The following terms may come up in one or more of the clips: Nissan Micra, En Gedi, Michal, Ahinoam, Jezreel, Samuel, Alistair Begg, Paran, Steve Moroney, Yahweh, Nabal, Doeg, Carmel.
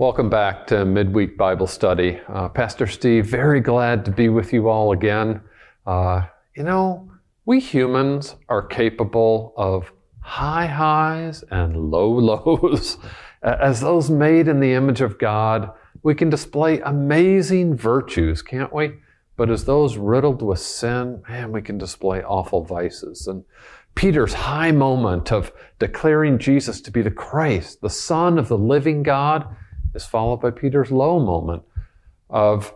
Welcome back to Midweek Bible Study. Pastor Steve, very glad to be with you all again. We humans are capable of high highs and low lows. As those made in the image of God, we can display amazing virtues, can't we? But as those riddled with sin, man, we can display awful vices. And Peter's high moment of declaring Jesus to be the Christ, the Son of the living God, is followed by Peter's low moment of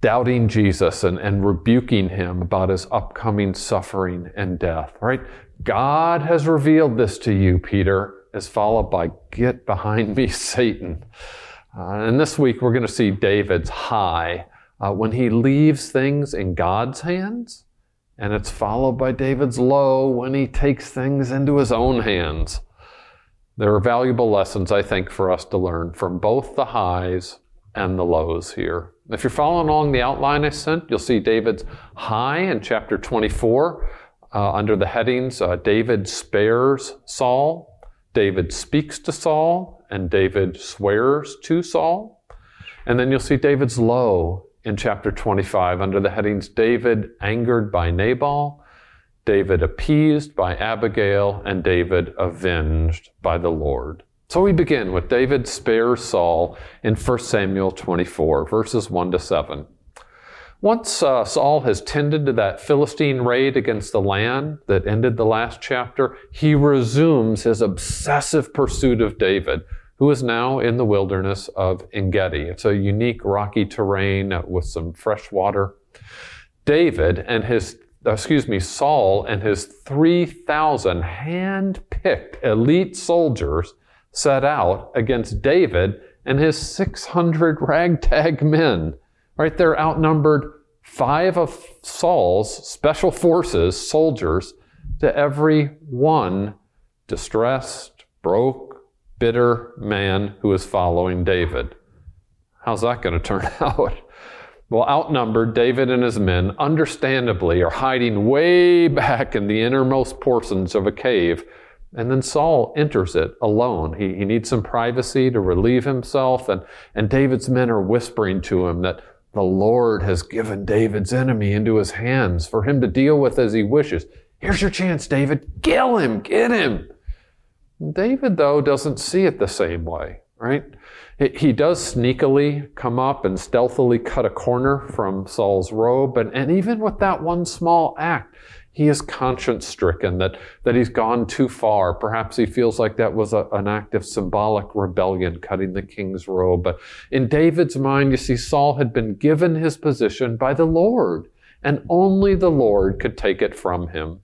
doubting Jesus and rebuking him about his upcoming suffering and death, right? God has revealed this to you, Peter, is followed by, get behind me, Satan. And this week we're going to see David's high when he leaves things in God's hands, and it's followed by David's low when he takes things into his own hands. There are valuable lessons, I think, for us to learn from both the highs and the lows here. If you're following along the outline I sent, you'll see David's high in chapter 24 under the headings David spares Saul, David speaks to Saul, and David swears to Saul. And then you'll see David's low in chapter 25 under the headings David angered by Nabal, David appeased by Abigail, and David avenged by the Lord. So we begin with David spares Saul in 1 Samuel 24, verses 1 to 7. Once Saul has tended to that Philistine raid against the land that ended the last chapter, he resumes his obsessive pursuit of David, who is now in the wilderness of En Gedi. It's a unique rocky terrain with some fresh water. Saul and his 3,000 hand-picked elite soldiers set out against David and his 600 ragtag men. Right, they're outnumbered 5 of Saul's special forces soldiers to every one distressed, broke, bitter man who is following David. How's that going to turn out? Well, outnumbered, David and his men, understandably, are hiding way back in the innermost portions of a cave. And then Saul enters it alone. He needs some privacy to relieve himself. And David's men are whispering to him that the Lord has given David's enemy into his hands for him to deal with as he wishes. Here's your chance, David. Kill him. Get him. David, though, doesn't see it the same way, right? He does sneakily come up and stealthily cut a corner from Saul's robe. And even with that one small act, he is conscience-stricken that he's gone too far. Perhaps he feels like that was an act of symbolic rebellion, cutting the king's robe. But in David's mind, you see, Saul had been given his position by the Lord, and only the Lord could take it from him.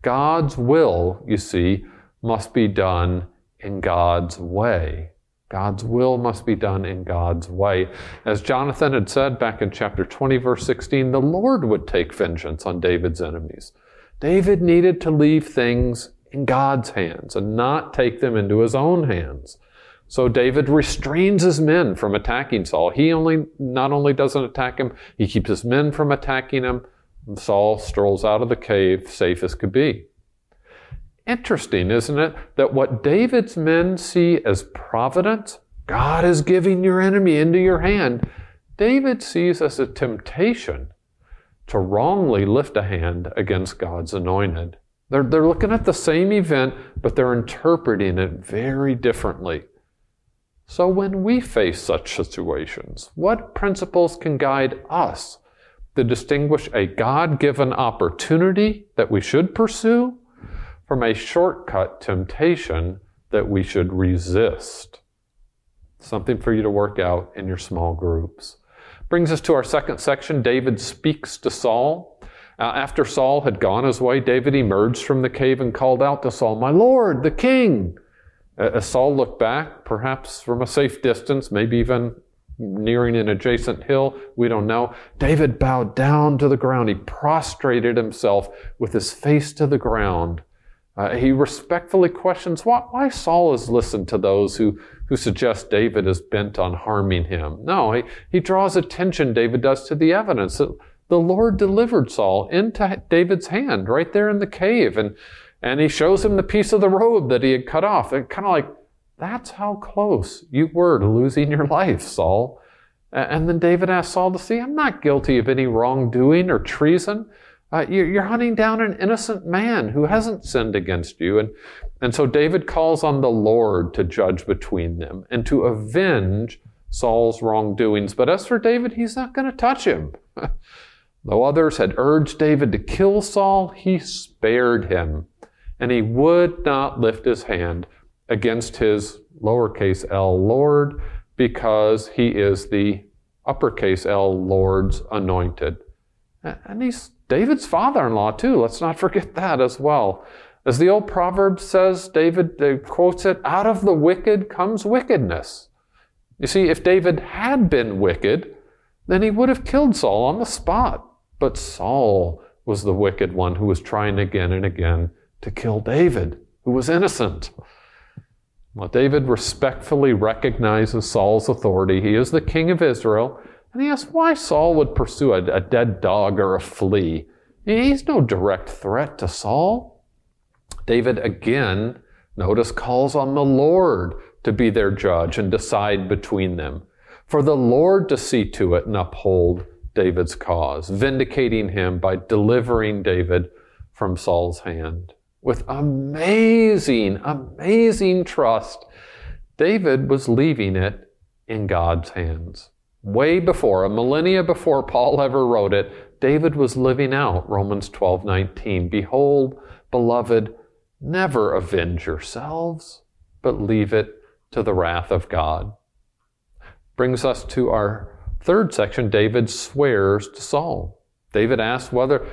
God's will, you see, must be done in God's way. God's will must be done in God's way. As Jonathan had said back in chapter 20, verse 16, the Lord would take vengeance on David's enemies. David needed to leave things in God's hands and not take them into his own hands. So David restrains his men from attacking Saul. He not only doesn't attack him, he keeps his men from attacking him. And Saul strolls out of the cave, safe as could be. Interesting, isn't it, that what David's men see as providence, God is giving your enemy into your hand, David sees as a temptation to wrongly lift a hand against God's anointed. They're looking at the same event, but they're interpreting it very differently. So when we face such situations, what principles can guide us to distinguish a God-given opportunity that we should pursue from a shortcut temptation that we should resist? Something for you to work out in your small groups. Brings us to our second section, David speaks to Saul. After Saul had gone his way, David emerged from the cave and called out to Saul, "My Lord, the king!" As Saul looked back, perhaps from a safe distance, maybe even nearing an adjacent hill, we don't know, David bowed down to the ground. He prostrated himself with his face to the ground. He respectfully questions why Saul has listened to those who suggest David is bent on harming him. No, he draws attention, David does, to the evidence that the Lord delivered Saul into David's hand right there in the cave. And he shows him the piece of the robe that he had cut off. And kind of like, That's how close you were to losing your life, Saul. And then David asked Saul to see, I'm not guilty of any wrongdoing or treason. You're hunting down an innocent man who hasn't sinned against you. And so David calls on the Lord to judge between them and to avenge Saul's wrongdoings. But as for David, he's not going to touch him. Though others had urged David to kill Saul, he spared him, and he would not lift his hand against his lowercase L Lord, because he is the uppercase L Lord's anointed. And he's David's father-in-law too. Let's not forget that as well. As the old proverb says, David quotes it, out of the wicked comes wickedness. You see, if David had been wicked, then he would have killed Saul on the spot. But Saul was the wicked one who was trying again and again to kill David, who was innocent. Well, David respectfully recognizes Saul's authority. He is the king of Israel. And he asks why Saul would pursue a dead dog or a flea. He's no direct threat to Saul. David again, notice, calls on the Lord to be their judge and decide between them. For the Lord to see to it and uphold David's cause, vindicating him by delivering David from Saul's hand. With amazing, amazing trust, David was leaving it in God's hands. Way before, a millennia before Paul ever wrote it, David was living out Romans 12:19. Behold, beloved, never avenge yourselves, but leave it to the wrath of God. Brings us to our third section. David swears to Saul. David asks whether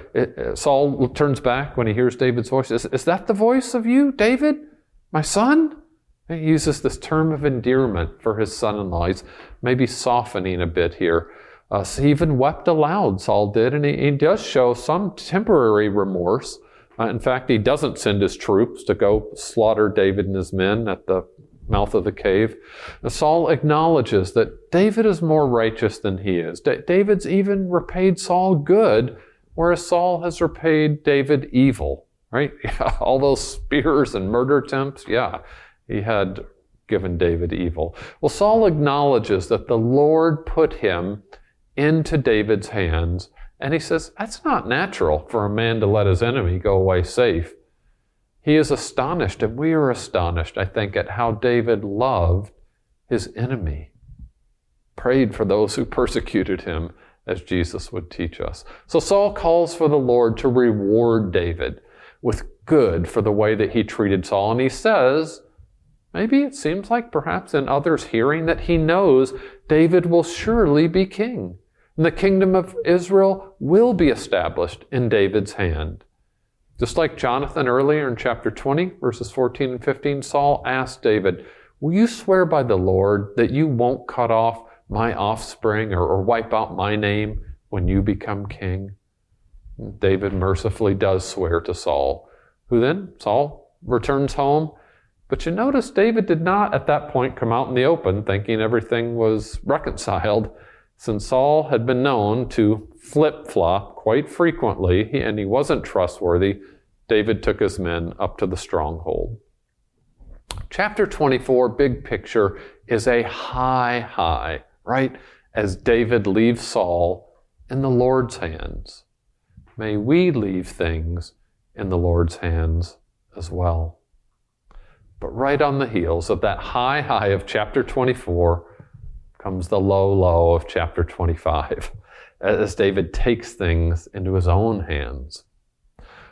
Saul turns back when he hears David's voice. Is that the voice of you, David, my son? He uses this term of endearment for his son-in-law. He's maybe softening a bit here. He even wept aloud, Saul did, and he does show some temporary remorse. In fact, he doesn't send his troops to go slaughter David and his men at the mouth of the cave. And Saul acknowledges that David is more righteous than he is. David's even repaid Saul good, whereas Saul has repaid David evil, right? Yeah, all those spears and murder attempts, yeah. He had given David evil. Well, Saul acknowledges that the Lord put him into David's hands, and he says, that's not natural for a man to let his enemy go away safe. He is astonished, and we are astonished, I think, at how David loved his enemy, prayed for those who persecuted him, as Jesus would teach us. So Saul calls for the Lord to reward David with good for the way that he treated Saul, and he says, maybe it seems like perhaps in others' hearing that he knows David will surely be king, and the kingdom of Israel will be established in David's hand. Just like Jonathan earlier in chapter 20, verses 14 and 15, Saul asked David, will you swear by the Lord that you won't cut off my offspring or wipe out my name when you become king? And David mercifully does swear to Saul, who then, Saul, returns home. But you notice David did not at that point come out in the open thinking everything was reconciled, since Saul had been known to flip-flop quite frequently, and he wasn't trustworthy. David took his men up to the stronghold. Chapter 24, big picture, is a high, right? As David leaves Saul in the Lord's hands. May we leave things in the Lord's hands as well. But right on the heels of that high of chapter 24 comes the low of chapter 25, as David takes things into his own hands.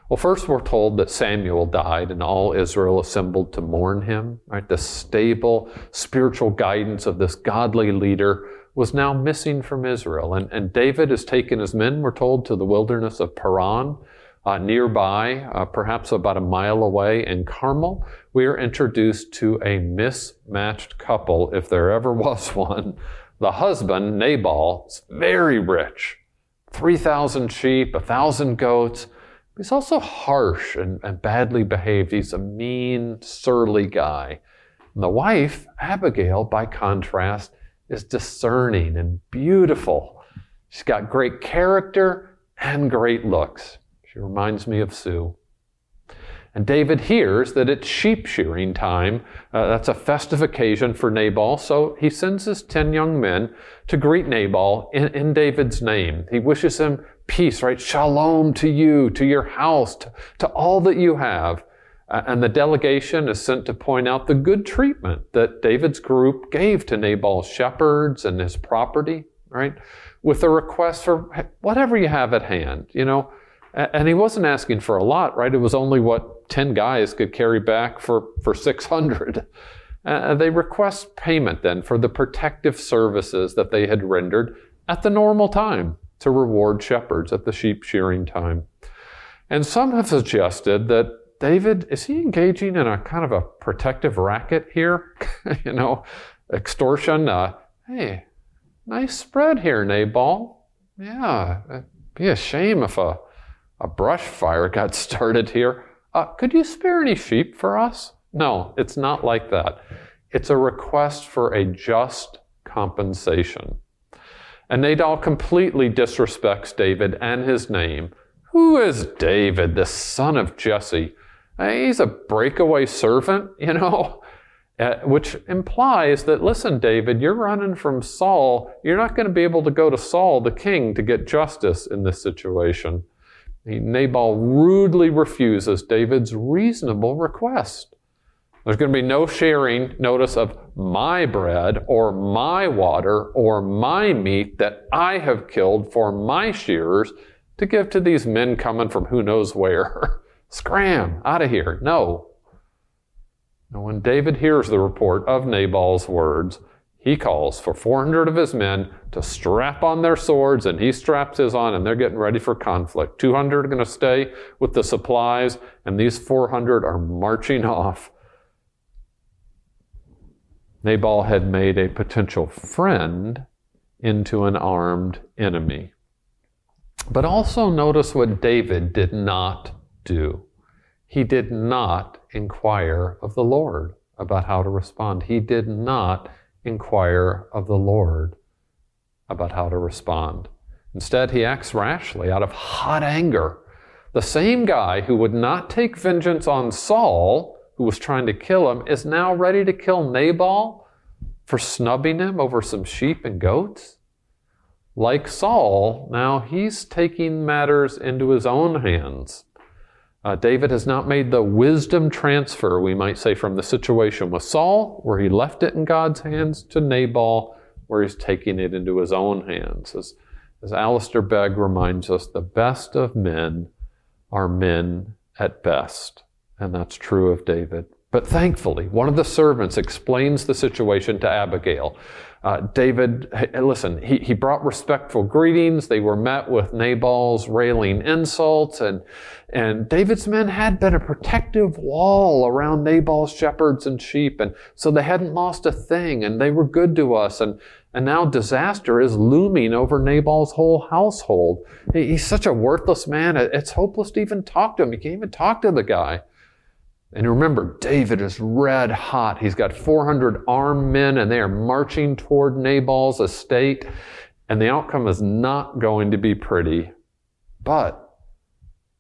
Well, first we're told that Samuel died and all Israel assembled to mourn him. Right? The stable spiritual guidance of this godly leader was now missing from Israel. And David has taken his men, we're told, to the wilderness of Paran, nearby, perhaps about a mile away in Carmel. We are introduced to a mismatched couple, if there ever was one. The husband, Nabal, is very rich. 3,000 sheep, 1,000 goats. He's also harsh and badly behaved. He's a mean, surly guy. And the wife, Abigail, by contrast, is discerning and beautiful. She's got great character and great looks. She reminds me of Sue. And David hears that it's sheep shearing time. That's a festive occasion for Nabal. So he sends his 10 young men to greet Nabal in David's name. He wishes him peace, right? Shalom to you, to your house, to all that you have. And the delegation is sent to point out the good treatment that David's group gave to Nabal's shepherds and his property, right? With a request for whatever you have at hand, you know. And he wasn't asking for a lot, right? It was only what 10 guys could carry back for 600. They request payment then for the protective services that they had rendered at the normal time to reward shepherds at the sheep shearing time. And some have suggested that David, is he engaging in a kind of a protective racket here? You know, extortion. Hey, nice spread here, Nabal. Yeah, it'd be a shame if a brush fire got started here. Could you spare any sheep for us? No, it's not like that. It's a request for a just compensation. And Nabal completely disrespects David and his name. Who is David, the son of Jesse? He's a breakaway servant, you know, which implies that, listen, David, you're running from Saul. You're not going to be able to go to Saul, the king, to get justice in this situation. Nabal rudely refuses David's reasonable request. There's going to be no sharing, notice, of my bread or my water or my meat that I have killed for my shearers to give to these men coming from who knows where. Scram, out of here, no. And when David hears the report of Nabal's words, he calls for 400 of his men to strap on their swords, and he straps his on, and they're getting ready for conflict. 200 are going to stay with the supplies, and these 400 are marching off. Nabal had made a potential friend into an armed enemy. But also notice what David did not do. He did not inquire of the Lord about how to respond. He did not inquire of the Lord about how to respond. Instead, he acts rashly out of hot anger. The same guy who would not take vengeance on Saul, who was trying to kill him, is now ready to kill Nabal for snubbing him over some sheep and goats. Like Saul, now he's taking matters into his own hands. David has not made the wisdom transfer, we might say, from the situation with Saul, where he left it in God's hands, to Nabal, where he's taking it into his own hands. As Alistair Begg reminds us, the best of men are men at best. And that's true of David. But thankfully, one of the servants explains the situation to Abigail. David, listen, he brought respectful greetings. They were met with Nabal's railing insults. And David's men had been a protective wall around Nabal's shepherds and sheep. And so they hadn't lost a thing, and they were good to us. And now disaster is looming over Nabal's whole household. He's such a worthless man. It's hopeless to even talk to him. You can't even talk to the guy. And remember, David is red hot. He's got 400 armed men, and they are marching toward Nabal's estate. And the outcome is not going to be pretty. But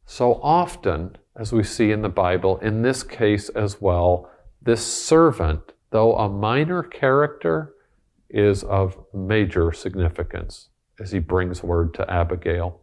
so often, as we see in the Bible, in this case as well, this servant, though a minor character, is of major significance as he brings word to Abigail.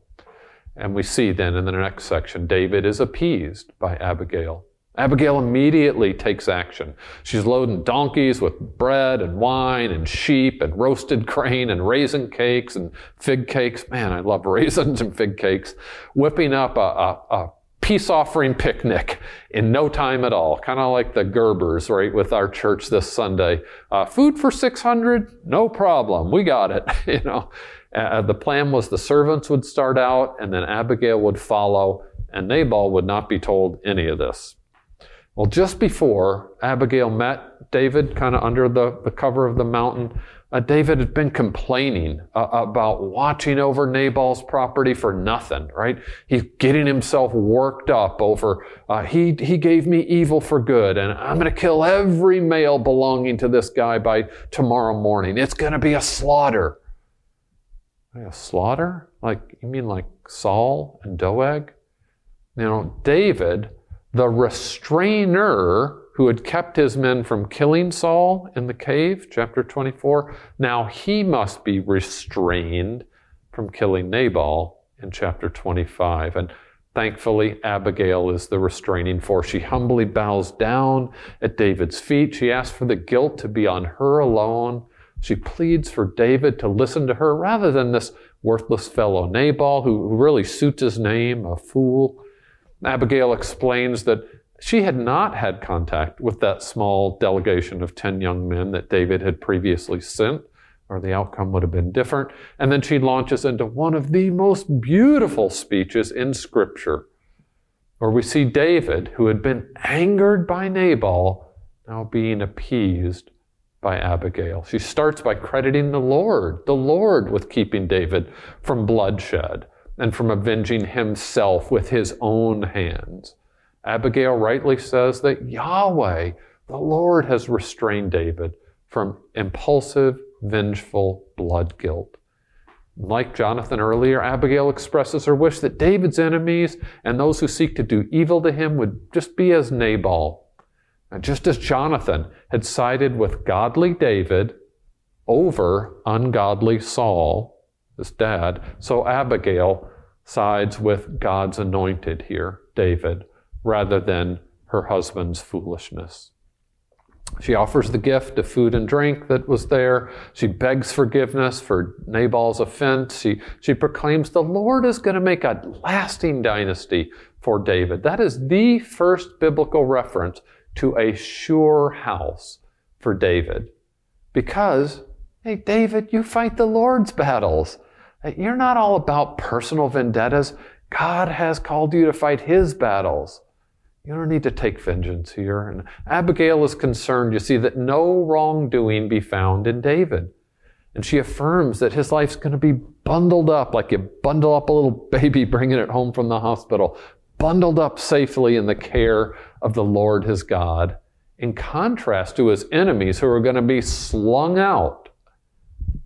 And we see then in the next section, David is appeased by Abigail. Abigail immediately takes action. She's loading donkeys with bread and wine and sheep and roasted grain and raisin cakes and fig cakes. Man, I love raisins and fig cakes. Whipping up a peace offering picnic in no time at all. Kind of like the Gerbers, right, with our church this Sunday. Food for 600? No problem. We got it. You know, the plan was the servants would start out and then Abigail would follow, and Nabal would not be told any of this. Well, just before Abigail met David, kind of under the cover of the mountain, David had been complaining about watching over Nabal's property for nothing, right? He's getting himself worked up over, he gave me evil for good, and I'm going to kill every male belonging to this guy by tomorrow morning. It's going to be a slaughter. A slaughter? Like, you mean like Saul and Doeg? You know, David the restrainer who had kept his men from killing Saul in the cave, chapter 24, now he must be restrained from killing Nabal in chapter 25. And thankfully, Abigail is the restraining force. She humbly bows down at David's feet. She asks for the guilt to be on her alone. She pleads for David to listen to her rather than this worthless fellow Nabal, who really suits his name, a fool. Abigail explains that she had not had contact with that small delegation of 10 young men that David had previously sent, or the outcome would have been different. And then she launches into one of the most beautiful speeches in Scripture, where we see David, who had been angered by Nabal, now being appeased by Abigail. She starts by crediting the Lord with keeping David from bloodshed and from avenging himself with his own hands. Abigail rightly says that Yahweh, the Lord, has restrained David from impulsive, vengeful blood guilt. Like Jonathan earlier, Abigail expresses her wish that David's enemies and those who seek to do evil to him would just be as Nabal. And just as Jonathan had sided with godly David over ungodly Saul, his dad, so Abigail sides with God's anointed here, David, rather than her husband's foolishness. She offers the gift of food and drink that was there. She begs forgiveness for Nabal's offense. She proclaims the Lord is going to make a lasting dynasty for David. That is the first biblical reference to a sure house for David. Because, hey, David, you fight the Lord's battles. You're not all about personal vendettas. God has called you to fight his battles. You don't need to take vengeance here. And Abigail is concerned, you see, that no wrongdoing be found in David. And she affirms that his life's going to be bundled up, like you bundle up a little baby bringing it home from the hospital, bundled up safely in the care of the Lord his God, in contrast to his enemies who are going to be slung out.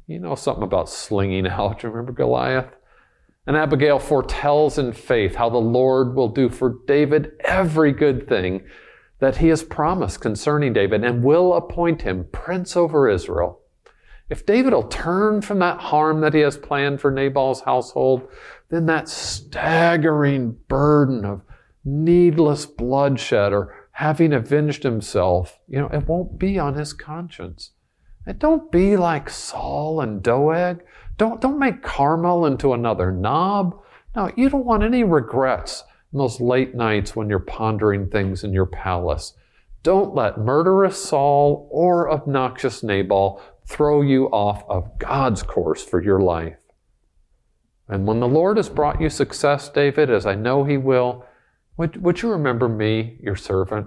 You know something about slinging out. You remember Goliath? And Abigail foretells in faith how the Lord will do for David every good thing that he has promised concerning David and will appoint him prince over Israel. If David will turn from that harm that he has planned for Nabal's household, then that staggering burden of needless bloodshed or having avenged himself, it won't be on his conscience. And don't be like Saul and Doeg. Don't make Carmel into another Nob. No, you don't want any regrets in those late nights when you're pondering things in your palace. Don't let murderous Saul or obnoxious Nabal throw you off of God's course for your life. And when the Lord has brought you success, David, as I know he will, would you remember me, your servant?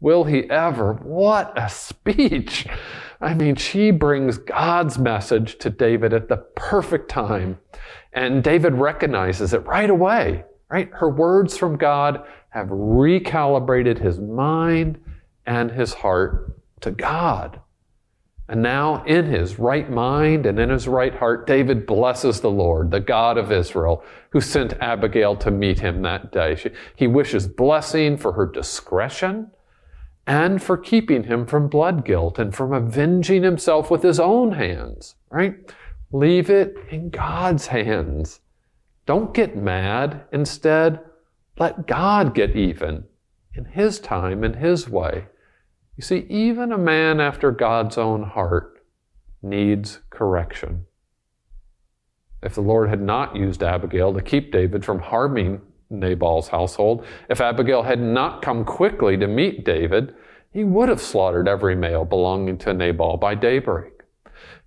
Will he ever? What a speech! I mean, she brings God's message to David at the perfect time. And David recognizes it right away, right? Her words from God have recalibrated his mind and his heart to God. And now in his right mind and in his right heart, David blesses the Lord, the God of Israel, who sent Abigail to meet him that day. He wishes blessing for her discretion, and for keeping him from blood guilt and from avenging himself with his own hands, right? Leave it in God's hands. Don't get mad. Instead, let God get even in his time, in his way. You see, even a man after God's own heart needs correction. If the Lord had not used Abigail to keep David from harming Nabal's household, if Abigail had not come quickly to meet David, he would have slaughtered every male belonging to Nabal by daybreak.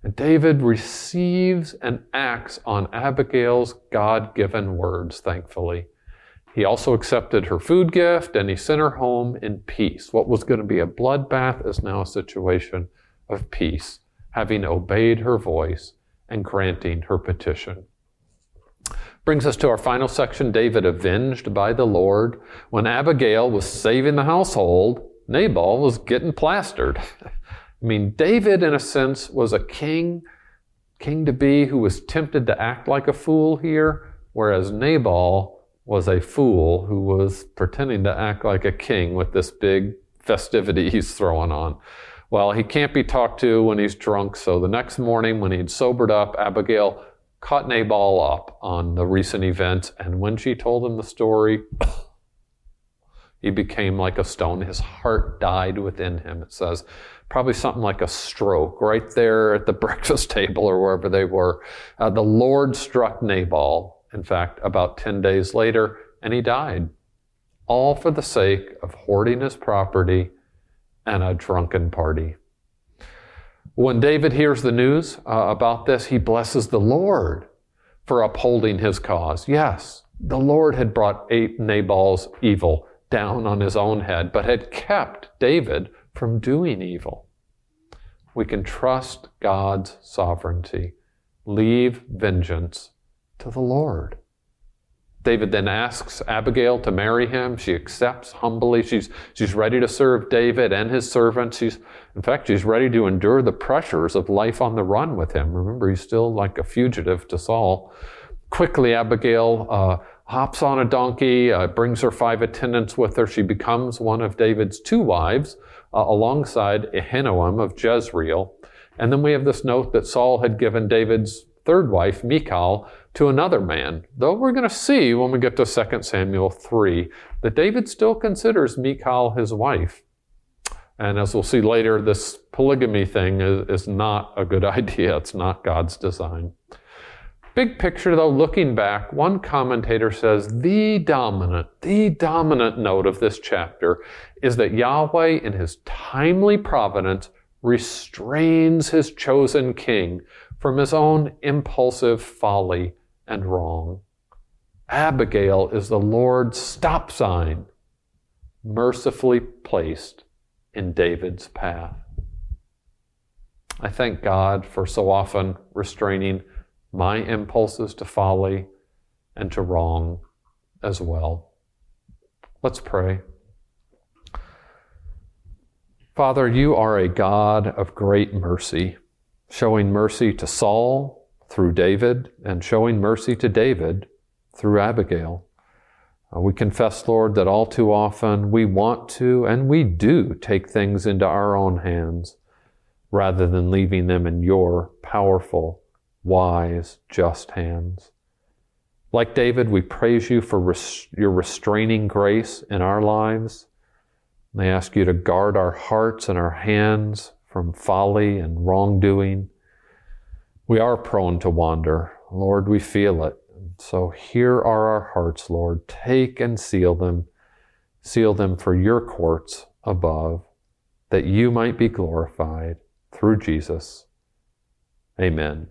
And David receives and acts on Abigail's God-given words, thankfully. He also accepted her food gift, and he sent her home in peace. What was going to be a bloodbath is now a situation of peace, having obeyed her voice and granting her petition. Brings us to our final section, David avenged by the Lord. When Abigail was saving the household, Nabal was getting plastered. I mean, David, in a sense, was a king to be who was tempted to act like a fool here, whereas Nabal was a fool who was pretending to act like a king with this big festivity he's throwing on. Well, he can't be talked to when he's drunk, so the next morning when he'd sobered up, Abigail caught Nabal up on the recent events, and when she told him the story, he became like a stone. His heart died within him, it says. Probably something like a stroke right there at the breakfast table or wherever they were. The Lord struck Nabal, in fact, about 10 days later, and he died. All for the sake of hoarding his property and a drunken party. When David hears the news about this, he blesses the Lord for upholding his cause. Yes, the Lord had brought Nabal's evil down on his own head, but had kept David from doing evil. We can trust God's sovereignty. Leave vengeance to the Lord. David then asks Abigail to marry him. She accepts humbly. She's ready to serve David and his servants. In fact, she's ready to endure the pressures of life on the run with him. Remember, he's still like a fugitive to Saul. Quickly, Abigail hops on a donkey, brings her 5 attendants with her. She becomes one of David's 2 wives alongside Ahinoam of Jezreel. And then we have this note that Saul had given David's 3rd wife, Michal, to another man. Though we're going to see when we get to 2 Samuel 3 that David still considers Michal his wife. And as we'll see later, this polygamy thing is not a good idea. It's not God's design. Big picture, though, looking back, one commentator says the dominant note of this chapter is that Yahweh, in his timely providence, restrains his chosen king from his own impulsive folly and wrong. Abigail is the Lord's stop sign, mercifully placed in David's path. I thank God for so often restraining my impulses to folly and to wrong as well. Let's pray. Father, you are a God of great mercy, showing mercy to Saul through David and showing mercy to David through Abigail. We confess, Lord, that all too often we want to and we do take things into our own hands rather than leaving them in your powerful, wise, just hands. Like David, we praise you for your restraining grace in our lives. And I ask you to guard our hearts and our hands from folly and wrongdoing. We are prone to wander. Lord, we feel it. So here are our hearts, Lord. Take and seal them. Seal them for your courts above, that you might be glorified through Jesus. Amen.